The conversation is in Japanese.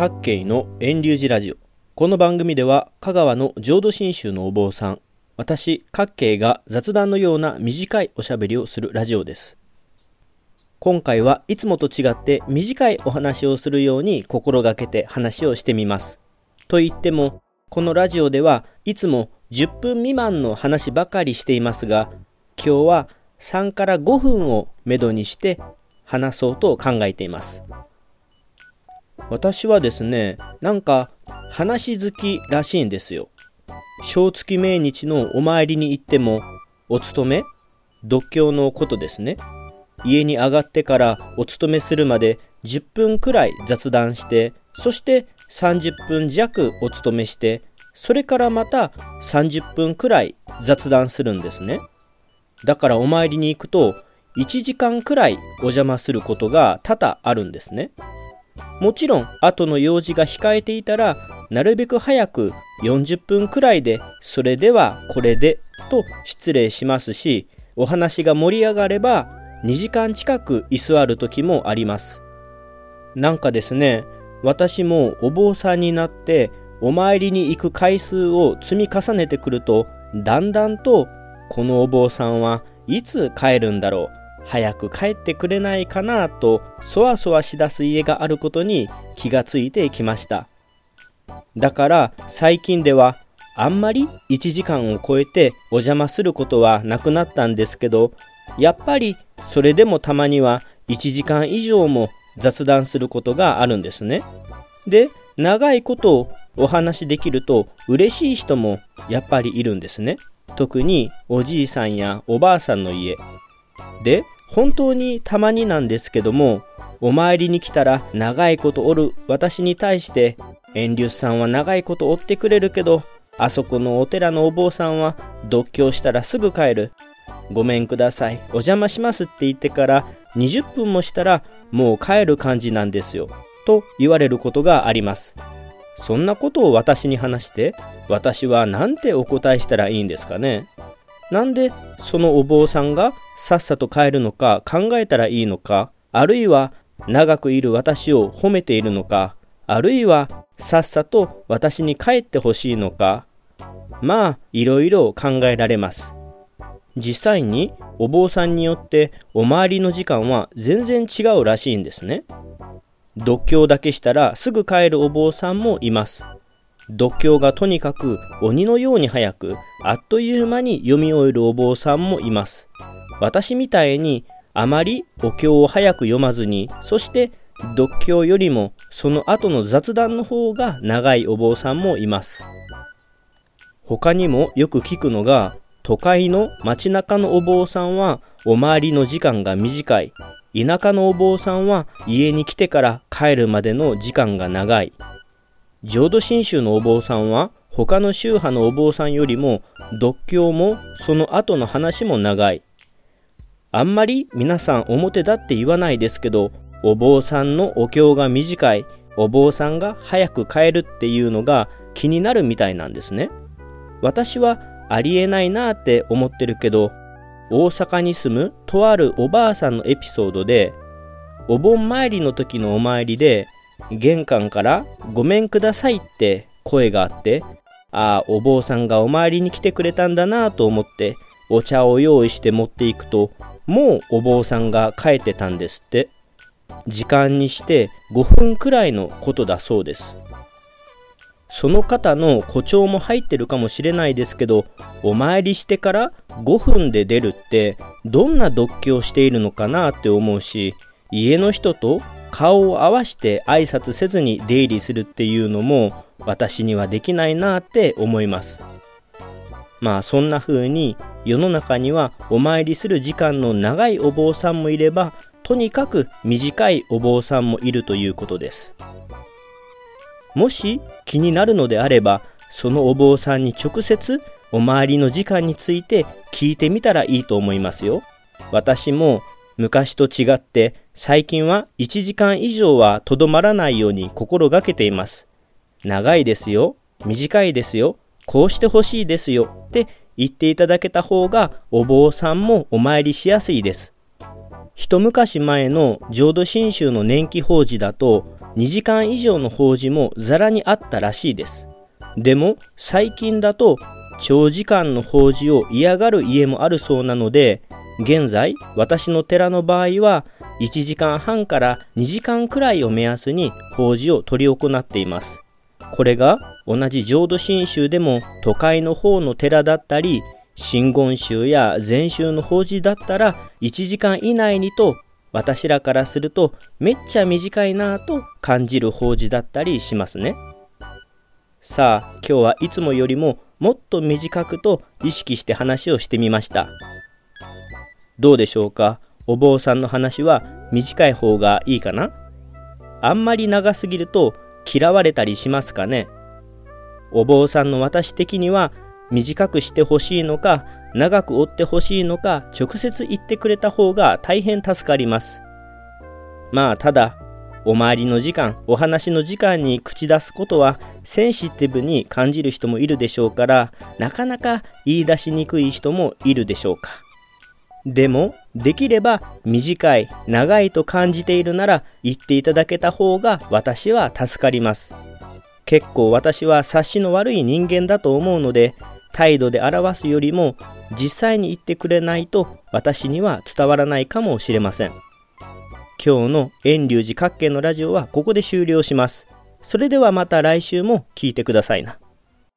各慶の遠流寺ラジオ。この番組では香川の浄土真宗のお坊さん、私各慶が雑談のような短いおしゃべりをするラジオです。今回はいつもと違って短いお話をするように心がけて話をしてみます。と言ってもこのラジオではいつも10分未満の話ばかりしていますが、今日は3から5分をめどにして話そうと考えています。私はですね、なんか話好きらしいんですよ。正月命日のお参りに行っても、お勤め、読経のことですね、家に上がってからお勤めするまで10分くらい雑談して、そして30分弱お勤めして、それからまた30分くらい雑談するんですね。だからお参りに行くと1時間くらいお邪魔することが多々あるんですね。もちろん後の用事が控えていたら、なるべく早く40分くらいで、それではこれでと失礼しますし、お話が盛り上がれば2時間近く居座る時もあります。なんかですね、私もお坊さんになってお参りに行く回数を積み重ねてくると、だんだんとこのお坊さんはいつ帰るんだろう、早く帰ってくれないかなとそわそわしだす家があることに気がついてきました。だから最近ではあんまり1時間を超えてお邪魔することはなくなったんですけど、やっぱりそれでもたまには1時間以上も雑談することがあるんですね。で、長いことをお話しできると嬉しい人もやっぱりいるんですね。特におじいさんやおばあさんの家で、本当にたまになんですけども、お参りに来たら長いことおる私に対して、遠流さんは長いことおってくれるけど、あそこのお寺のお坊さんは読経したらすぐ帰る、ごめんください、お邪魔しますって言ってから20分もしたらもう帰る感じなんですよと言われることがあります。そんなことを私に話して、私はなんてお答えしたらいいんですかね。なんでそのお坊さんがさっさと帰るのか考えたらいいのか、あるいは長くいる私を褒めているのか、あるいはさっさと私に帰ってほしいのか、まあいろいろ考えられます。実際にお坊さんによってお参りの時間は全然違うらしいんですね。読経だけしたらすぐ帰るお坊さんもいます。読経がとにかく鬼のように早く、あっという間に読み終えるお坊さんもいます。私みたいにあまりお経を早く読まずに、そして読経よりもその後の雑談の方が長いお坊さんもいます。他にもよく聞くのが、都会の街中のお坊さんはお参りの時間が短い、田舎のお坊さんは家に来てから帰るまでの時間が長い、浄土真宗のお坊さんは他の宗派のお坊さんよりも読経もその後の話も長い。あんまり皆さん表だって言わないですけど、お坊さんのお経が短い、お坊さんが早く帰るっていうのが気になるみたいなんですね。私はありえないなって思ってるけど、大阪に住むとあるおばあさんのエピソードで、お盆参りの時のお参りで玄関からごめんくださいって声があって、ああお坊さんがお参りに来てくれたんだなと思ってお茶を用意して持っていくと、もうお坊さんが帰ってたんですって。時間にして5分くらいのことだそうです。その方の誇張も入ってるかもしれないですけど、お参りしてから5分で出るってどんな読経をしているのかなって思うし、家の人と顔を合わして挨拶せずに出入りするっていうのも私にはできないなって思います。まあそんな風に世の中にはお参りする時間の長いお坊さんもいれば、とにかく短いお坊さんもいるということです。もし気になるのであれば、そのお坊さんに直接お参りの時間について聞いてみたらいいと思いますよ。私も昔と違って最近は1時間以上はとどまらないように心がけています。長いですよ、短いですよ、こうしてほしいですよって言っていただけた方がお坊さんもお参りしやすいです。一昔前の浄土真宗の年季法事だと2時間以上の法事もざらにあったらしいです。でも最近だと長時間の法事を嫌がる家もあるそうなので、現在私の寺の場合は1時間半から2時間くらいを目安に法事を執り行っています。これが同じ浄土真宗でも都会の方の寺だったり、真言宗や禅宗の法事だったら1時間以内にと、私らからするとめっちゃ短いなぁと感じる法事だったりしますね。さあ今日はいつもよりももっと短くと意識して話をしてみました。どうでしょうか、お坊さんの話は短い方がいいかな。あんまり長すぎると嫌われたりしますかね。お坊さんの私的には短くしてほしいのか長く追ってほしいのか直接言ってくれた方が大変助かります。まあただお参りの時間、お話の時間に口出すことはセンシティブに感じる人もいるでしょうから、なかなか言い出しにくい人もいるでしょうか。でもできれば短い長いと感じているなら言っていただけた方が私は助かります。結構私は察しの悪い人間だと思うので、態度で表すよりも実際に言ってくれないと私には伝わらないかもしれません。今日の遠隆寺各県のラジオはここで終了します。それではまた来週も聞いてくださいな。